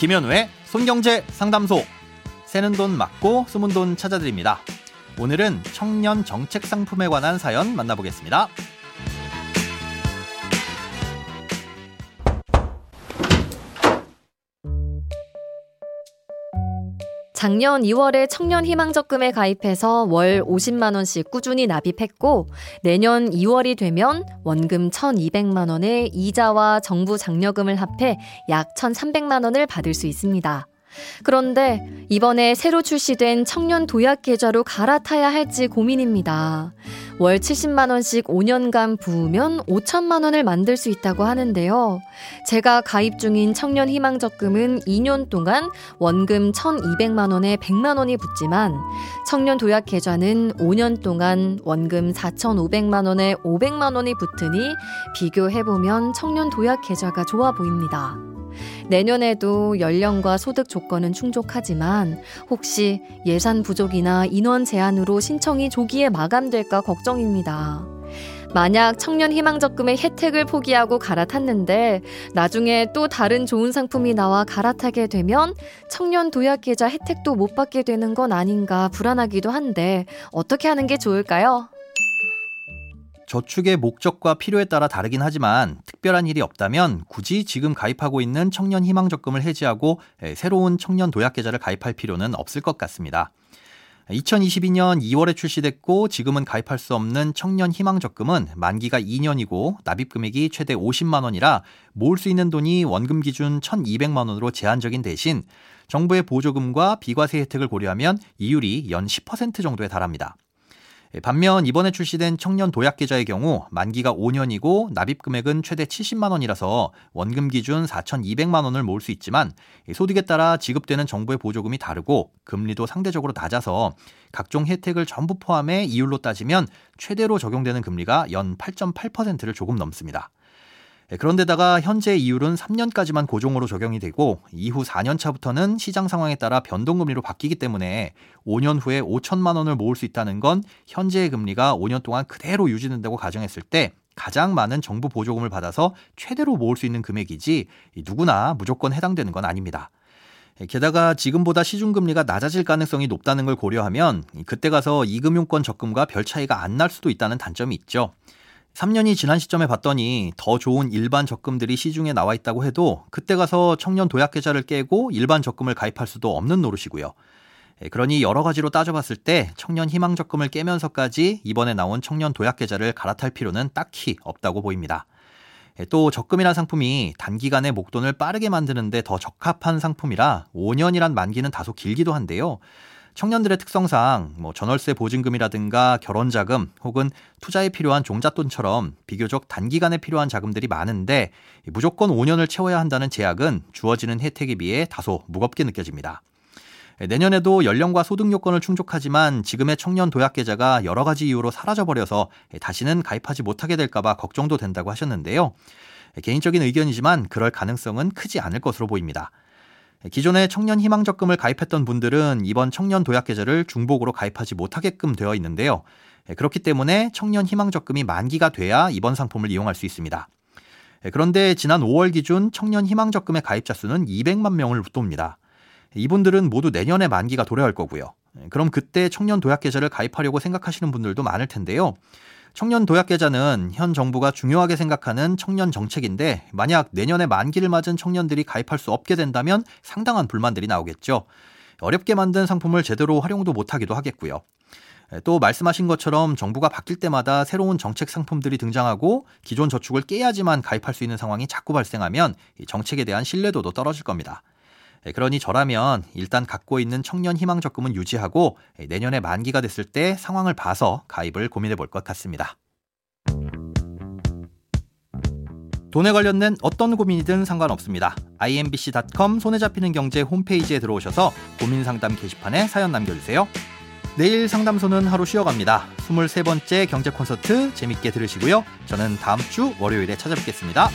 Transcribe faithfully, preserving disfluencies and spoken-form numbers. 김현우의 손경제 상담소, 새는 돈 막고 숨은 돈 찾아드립니다. 오늘은 청년 정책 상품에 관한 사연 만나보겠습니다. 작년 이월에 청년희망적금에 가입해서 월 오십만 원씩 꾸준히 납입했고, 내년 이월이 되면 원금 천이백만 원에 이자와 정부 장려금을 합해 약 천삼백만 원을 받을 수 있습니다. 그런데 이번에 새로 출시된 청년도약계좌로 갈아타야 할지 고민입니다. 월 칠십만 원씩 오 년간 부으면 오천만 원을 만들 수 있다고 하는데요. 제가 가입 중인 청년희망적금은 이 년 동안 원금 천이백만 원에 백만 원이 붙지만, 청년도약계좌는 오 년 동안 원금 사천오백만 원에 오백만 원이 붙으니 비교해보면 청년도약계좌가 좋아 보입니다. 내년에도 연령과 소득 조건은 충족하지만 혹시 예산 부족이나 인원 제한으로 신청이 조기에 마감될까 걱정입니다. 만약 청년희망적금의 혜택을 포기하고 갈아탔는데 나중에 또 다른 좋은 상품이 나와 갈아타게 되면 청년도약계좌 혜택도 못 받게 되는 건 아닌가 불안하기도 한데 어떻게 하는 게 좋을까요? 저축의 목적과 필요에 따라 다르긴 하지만 특별한 일이 없다면 굳이 지금 가입하고 있는 청년희망적금을 해지하고 새로운 청년도약계좌를 가입할 필요는 없을 것 같습니다. 이천이십이 년 이월에 출시됐고 지금은 가입할 수 없는 청년희망적금은 만기가 이 년이고 납입금액이 최대 오십만 원이라 모을 수 있는 돈이 원금 기준 천이백만 원으로 제한적인 대신 정부의 보조금과 비과세 혜택을 고려하면 이율이 연 십 퍼센트 정도에 달합니다. 반면 이번에 출시된 청년도약계좌의 경우 만기가 오 년이고 납입금액은 최대 칠십만 원이라서 원금 기준 사천이백만 원을 모을 수 있지만 소득에 따라 지급되는 정부의 보조금이 다르고 금리도 상대적으로 낮아서 각종 혜택을 전부 포함해 이율로 따지면 최대로 적용되는 금리가 연 팔 점 팔 퍼센트를 조금 넘습니다. 그런데다가 현재 이율은 삼 년까지만 고정으로 적용이 되고 이후 사 년 차부터는 시장 상황에 따라 변동금리로 바뀌기 때문에 오 년 후에 오천만 원을 모을 수 있다는 건 현재의 금리가 오 년 동안 그대로 유지된다고 가정했을 때 가장 많은 정부 보조금을 받아서 최대로 모을 수 있는 금액이지 누구나 무조건 해당되는 건 아닙니다. 게다가 지금보다 시중금리가 낮아질 가능성이 높다는 걸 고려하면 그때 가서 이금융권 적금과 별 차이가 안 날 수도 있다는 단점이 있죠. 삼 년이 지난 시점에 봤더니 더 좋은 일반 적금들이 시중에 나와 있다고 해도 그때 가서 청년 도약계좌를 깨고 일반 적금을 가입할 수도 없는 노릇이고요. 그러니 여러 가지로 따져봤을 때 청년 희망적금을 깨면서까지 이번에 나온 청년 도약계좌를 갈아탈 필요는 딱히 없다고 보입니다. 또 적금이란 상품이 단기간에 목돈을 빠르게 만드는데 더 적합한 상품이라 오 년이란 만기는 다소 길기도 한데요. 청년들의 특성상 뭐 전월세 보증금이라든가 결혼자금 혹은 투자에 필요한 종잣돈처럼 비교적 단기간에 필요한 자금들이 많은데 무조건 오 년을 채워야 한다는 제약은 주어지는 혜택에 비해 다소 무겁게 느껴집니다. 내년에도 연령과 소득 요건을 충족하지만 지금의 청년 도약계좌가 여러 가지 이유로 사라져버려서 다시는 가입하지 못하게 될까봐 걱정도 된다고 하셨는데요. 개인적인 의견이지만 그럴 가능성은 크지 않을 것으로 보입니다. 기존에 청년희망적금을 가입했던 분들은 이번 청년도약계좌를 중복으로 가입하지 못하게끔 되어 있는데요. 그렇기 때문에 청년희망적금이 만기가 돼야 이번 상품을 이용할 수 있습니다. 그런데 지난 오월 기준 청년희망적금의 가입자 수는 이백만 명을 웃돕니다. 이분들은 모두 내년에 만기가 도래할 거고요. 그럼 그때 청년도약계좌를 가입하려고 생각하시는 분들도 많을 텐데요. 청년도약계좌는 현 정부가 중요하게 생각하는 청년 정책인데 만약 내년에 만기를 맞은 청년들이 가입할 수 없게 된다면 상당한 불만들이 나오겠죠. 어렵게 만든 상품을 제대로 활용도 못하기도 하겠고요. 또 말씀하신 것처럼 정부가 바뀔 때마다 새로운 정책 상품들이 등장하고 기존 저축을 깨야지만 가입할 수 있는 상황이 자꾸 발생하면 정책에 대한 신뢰도도 떨어질 겁니다. 그러니 저라면 일단 갖고 있는 청년희망적금은 유지하고 내년에 만기가 됐을 때 상황을 봐서 가입을 고민해 볼 것 같습니다. 돈에 관련된 어떤 고민이든 상관없습니다. 아이엠비씨 닷컴 손에 잡히는 경제 홈페이지에 들어오셔서 고민상담 게시판에 사연 남겨주세요. 내일 상담소는 하루 쉬어갑니다. 스물세 번째 경제 콘서트 재밌게 들으시고요. 저는 다음 주 월요일에 찾아뵙겠습니다.